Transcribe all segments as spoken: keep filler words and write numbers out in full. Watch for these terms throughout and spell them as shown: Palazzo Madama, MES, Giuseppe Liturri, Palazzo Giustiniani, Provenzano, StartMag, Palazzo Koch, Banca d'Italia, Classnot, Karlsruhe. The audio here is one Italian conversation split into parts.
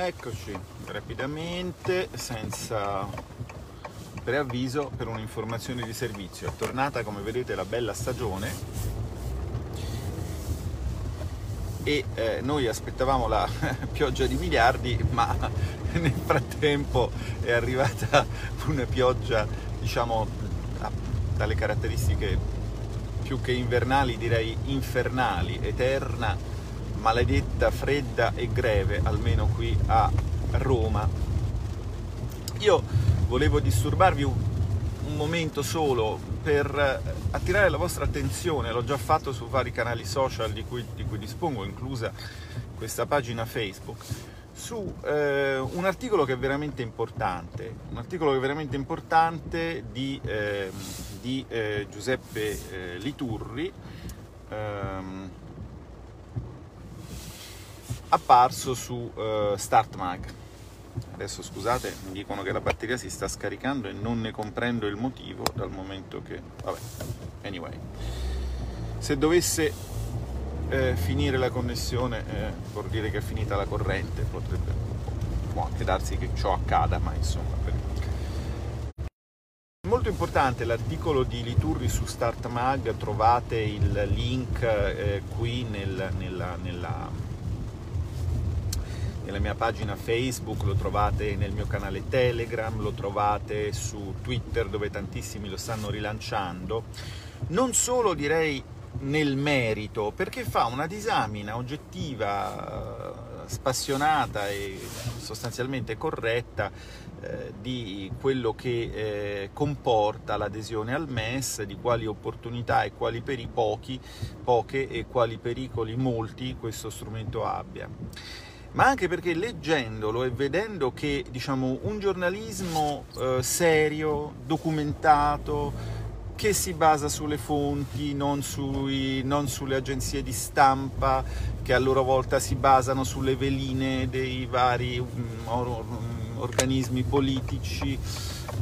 Eccoci, rapidamente, senza preavviso, per un'informazione di servizio. È tornata, come vedete, la bella stagione e eh, noi aspettavamo la pioggia di miliardi, ma nel frattempo è arrivata una pioggia, diciamo, dalle caratteristiche più che invernali, direi infernali, eterna, maledetta, fredda e greve, almeno qui a Roma. Io volevo disturbarvi un, un momento solo per attirare la vostra attenzione, l'ho già fatto su vari canali social di cui, di cui dispongo, inclusa questa pagina Facebook, su eh, un articolo che è veramente importante, un articolo che è veramente importante di, eh, di eh, Giuseppe eh, Liturri, ehm, apparso su uh, StartMag. Adesso scusate, mi dicono che la batteria si sta scaricando e non ne comprendo il motivo, dal momento che... vabbè, anyway, se dovesse eh, finire la connessione eh, vuol dire che è finita la corrente, potrebbe, può anche darsi che ciò accada, ma insomma... Per... Molto importante l'articolo di Liturri su StartMag, trovate il link eh, qui nel, nella... nella nella mia pagina Facebook, lo trovate nel mio canale Telegram, lo trovate su Twitter dove tantissimi lo stanno rilanciando, non solo direi nel merito, perché fa una disamina oggettiva, spassionata e sostanzialmente corretta eh, di quello che eh, comporta l'adesione al M E S, di quali opportunità e quali pericoli pochi, poche e quali pericoli molti questo strumento abbia. Ma anche perché leggendolo e vedendo che, diciamo, un giornalismo eh, serio, documentato, che si basa sulle fonti, non, sui, non sulle agenzie di stampa, che a loro volta si basano sulle veline dei vari um, or, organismi politici,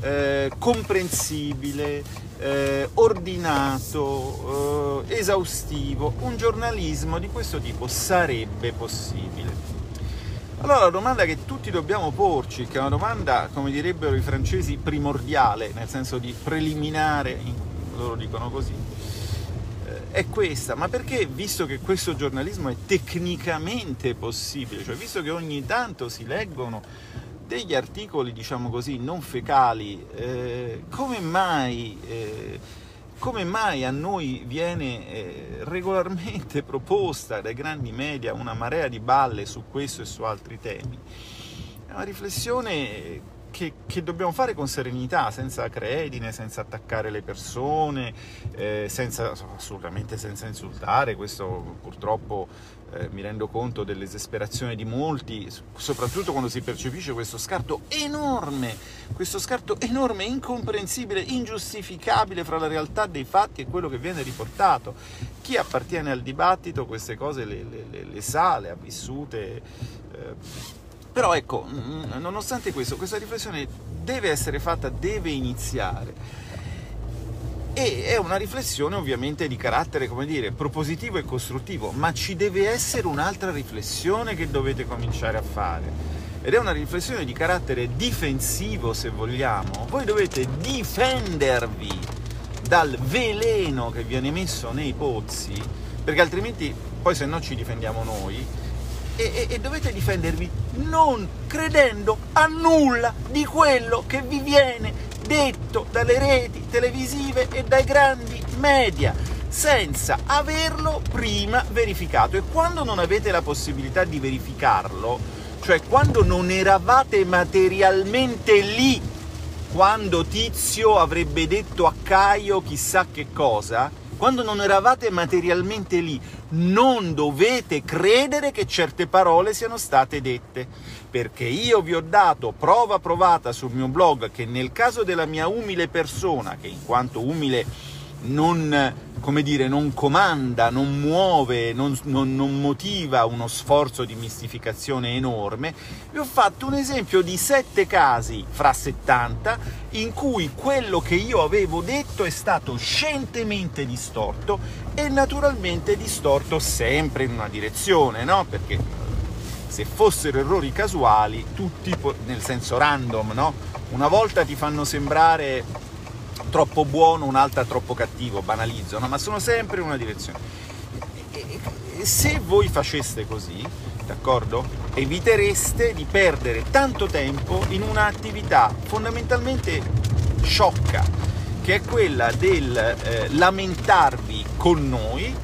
eh, comprensibile, eh, ordinato, eh, esaustivo, un giornalismo di questo tipo sarebbe possibile. Allora la domanda che tutti dobbiamo porci, che è una domanda, come direbbero i francesi, primordiale, nel senso di preliminare, loro dicono così, è questa: ma perché, visto che questo giornalismo è tecnicamente possibile, cioè visto che ogni tanto si leggono degli articoli, diciamo così, non fecali, eh, come mai... Eh, Come mai a noi viene regolarmente proposta dai grandi media una marea di balle su questo e su altri temi? È una riflessione che, che dobbiamo fare con serenità, senza acredine, senza attaccare le persone, eh, senza, assolutamente senza insultare. Questo purtroppo eh, mi rendo conto dell'esasperazione di molti, soprattutto quando si percepisce questo scarto enorme, questo scarto enorme, incomprensibile, ingiustificabile fra la realtà dei fatti e quello che viene riportato. Chi appartiene al dibattito queste cose le, le, le, le sa, le ha vissute... Eh, Però ecco, nonostante questo, questa riflessione deve essere fatta, deve iniziare. E è una riflessione ovviamente di carattere, come dire, propositivo e costruttivo, ma ci deve essere un'altra riflessione che dovete cominciare a fare. Ed è una riflessione di carattere difensivo, se vogliamo. Voi dovete difendervi dal veleno che viene messo nei pozzi, perché altrimenti poi se no ci difendiamo noi. E, e, e dovete difendervi non credendo a nulla di quello che vi viene detto dalle reti televisive e dai grandi media, senza averlo prima verificato. E quando non avete la possibilità di verificarlo, cioè quando non eravate materialmente lì, quando Tizio avrebbe detto a Caio chissà che cosa, quando non eravate materialmente lì, non dovete credere che certe parole siano state dette, perché io vi ho dato prova provata sul mio blog che nel caso della mia umile persona, che in quanto umile non, come dire, non comanda, non muove, non, non, non motiva uno sforzo di mistificazione enorme, vi ho fatto un esempio di sette casi fra settanta in cui quello che io avevo detto è stato scientemente distorto, e naturalmente distorto sempre in una direzione, no? Perché se fossero errori casuali, tutti, nel senso random, no? Una volta ti fanno sembrare troppo buono, un'altra troppo cattivo, banalizzo, no? Ma sono sempre in una direzione. E, e, se voi faceste così, d'accordo, evitereste di perdere tanto tempo in un'attività fondamentalmente sciocca, che è quella del eh, lamentarvi con noi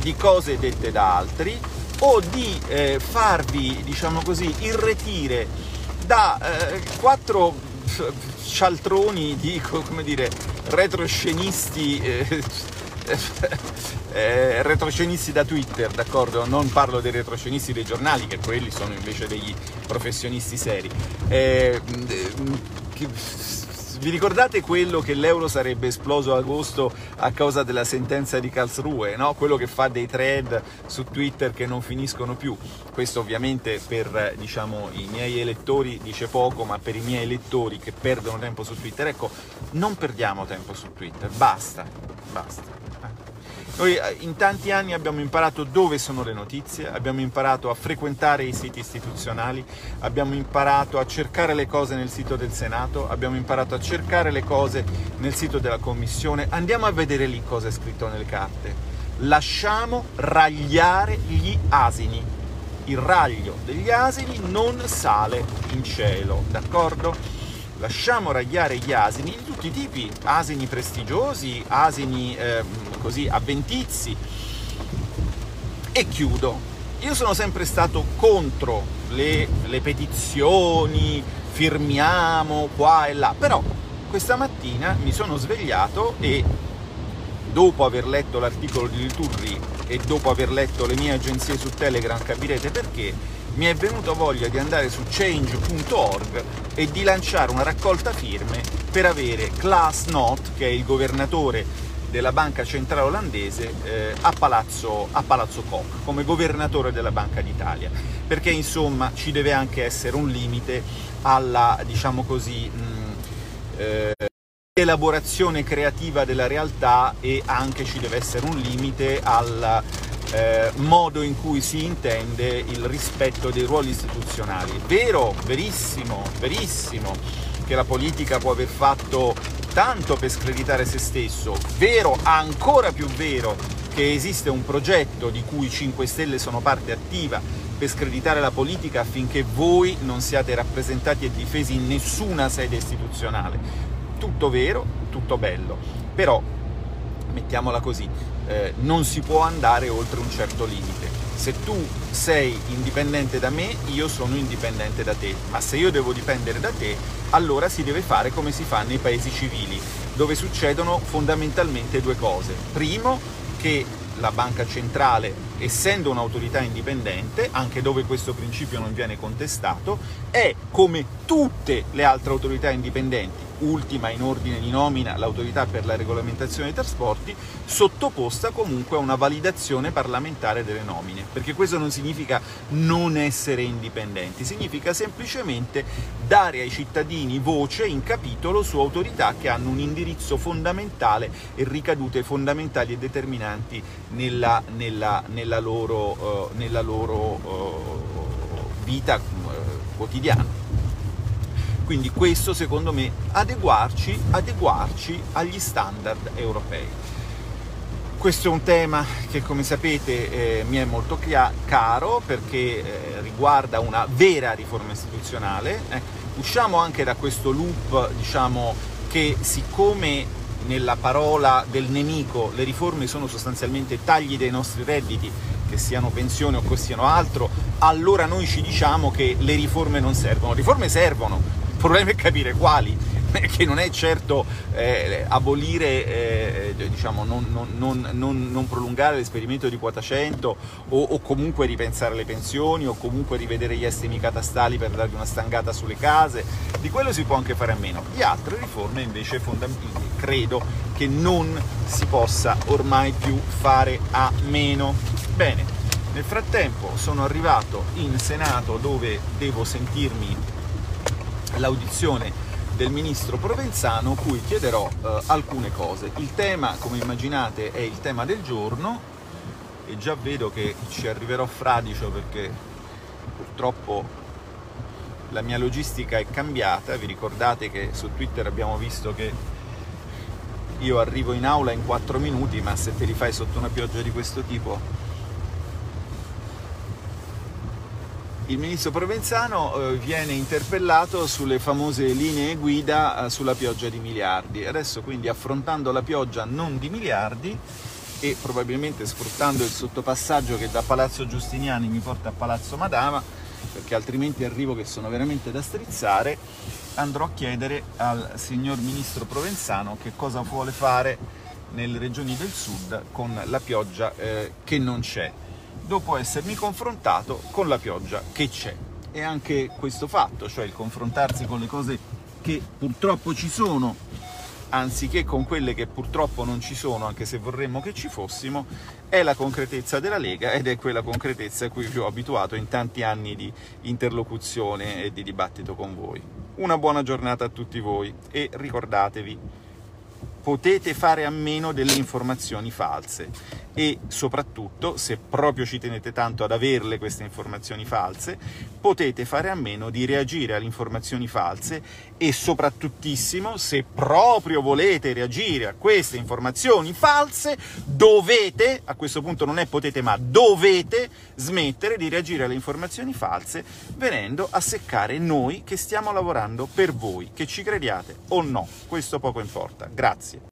di cose dette da altri, o di eh, farvi, diciamo così, irretire da eh, quattro cialtroni di, come dire, retroscenisti eh, eh, retroscenisti da Twitter, d'accordo? Non parlo dei retroscenisti dei giornali, che quelli sono invece degli professionisti seri. Eh, che, vi ricordate quello che l'euro sarebbe esploso a agosto a causa della sentenza di Karlsruhe, no? Quello che fa dei thread su Twitter che non finiscono più. Questo ovviamente per, diciamo, i miei elettori dice poco, ma per i miei elettori che perdono tempo su Twitter, ecco, non perdiamo tempo su Twitter, basta, basta. Noi in tanti anni abbiamo imparato dove sono le notizie, abbiamo imparato a frequentare i siti istituzionali, abbiamo imparato a cercare le cose nel sito del Senato, abbiamo imparato a cercare le cose nel sito della Commissione. Andiamo a vedere lì cosa è scritto nelle carte. Lasciamo ragliare gli asini. Il raglio degli asini non sale in cielo, d'accordo? Lasciamo ragliare gli asini di tutti i tipi, asini prestigiosi, asini... Eh, così avventizi. E chiudo, io sono sempre stato contro le, le petizioni, firmiamo qua e là, però questa mattina mi sono svegliato e dopo aver letto l'articolo di Liturri e dopo aver letto le mie agenzie su Telegram, capirete perché, mi è venuto voglia di andare su change punto org e di lanciare una raccolta firme per avere Classnot, che è il governatore della banca centrale olandese, eh, a, Palazzo, a Palazzo Koch, come governatore della Banca d'Italia, perché insomma ci deve anche essere un limite alla, diciamo così, mh, eh, elaborazione creativa della realtà, e anche ci deve essere un limite al eh, modo in cui si intende il rispetto dei ruoli istituzionali. Vero, verissimo, verissimo che la politica può aver fatto tanto per screditare se stesso, vero, ancora più vero che esiste un progetto di cui cinque Stelle sono parte attiva per screditare la politica affinché voi non siate rappresentati e difesi in nessuna sede istituzionale. Tutto vero, tutto bello, però, mettiamola così, eh, non si può andare oltre un certo limite. Se tu sei indipendente da me, io sono indipendente da te, ma se io devo dipendere da te, allora si deve fare come si fa nei paesi civili, dove succedono fondamentalmente due cose. Primo, che la banca centrale, essendo un'autorità indipendente, anche dove questo principio non viene contestato, è, come tutte le altre autorità indipendenti, ultima in ordine di nomina l'autorità per la regolamentazione dei trasporti, sottoposta comunque a una validazione parlamentare delle nomine, perché questo non significa non essere indipendenti, significa semplicemente dare ai cittadini voce in capitolo su autorità che hanno un indirizzo fondamentale e ricadute fondamentali e determinanti nella, nella, nella loro, uh, nella loro uh, vita uh, quotidiana. Quindi questo, secondo me, adeguarci, adeguarci agli standard europei. Questo è un tema che, come sapete, eh, mi è molto chia- caro, perché eh, riguarda una vera riforma istituzionale. Eh. Usciamo anche da questo loop, diciamo, che siccome nella parola del nemico le riforme sono sostanzialmente tagli dei nostri redditi, che siano pensioni o che siano altro, allora noi ci diciamo che le riforme non servono. Le riforme servono. Il problema è capire quali, che non è certo eh, abolire, eh, diciamo, non, non, non, non prolungare l'esperimento di quota cento, o, o comunque ripensare le pensioni, o comunque rivedere gli estimi catastali per dargli una stangata sulle case. Di quello si può anche fare a meno. Di altre riforme invece fondamentali credo che non si possa ormai più fare a meno. Bene, nel frattempo sono arrivato in Senato, dove devo sentirmi l'audizione del ministro Provenzano, cui chiederò eh, alcune cose. Il tema, come immaginate, è il tema del giorno, e già vedo che ci arriverò fradicio perché purtroppo la mia logistica è cambiata. Vi ricordate che su Twitter abbiamo visto che io arrivo in aula in quattro minuti, ma se te li fai sotto una pioggia di questo tipo... Il ministro Provenzano viene interpellato sulle famose linee guida sulla pioggia di miliardi. Adesso quindi, affrontando la pioggia non di miliardi e probabilmente sfruttando il sottopassaggio che da Palazzo Giustiniani mi porta a Palazzo Madama, perché altrimenti arrivo che sono veramente da strizzare, andrò a chiedere al signor ministro Provenzano che cosa vuole fare nelle regioni del sud con la pioggia eh, che non c'è, dopo essermi confrontato con la pioggia che c'è. E anche questo fatto, cioè il confrontarsi con le cose che purtroppo ci sono, anziché con quelle che purtroppo non ci sono, anche se vorremmo che ci fossimo, è la concretezza della Lega, ed è quella concretezza a cui vi ho abituato in tanti anni di interlocuzione e di dibattito con voi. Una buona giornata a tutti voi, e ricordatevi, potete fare a meno delle informazioni false, e soprattutto, se proprio ci tenete tanto ad averle queste informazioni false, potete fare a meno di reagire alle informazioni false, e soprattutissimo, se proprio volete reagire a queste informazioni false, dovete, a questo punto non è potete ma dovete, smettere di reagire alle informazioni false venendo a seccare noi che stiamo lavorando per voi, che ci crediate o no, questo poco importa. Grazie.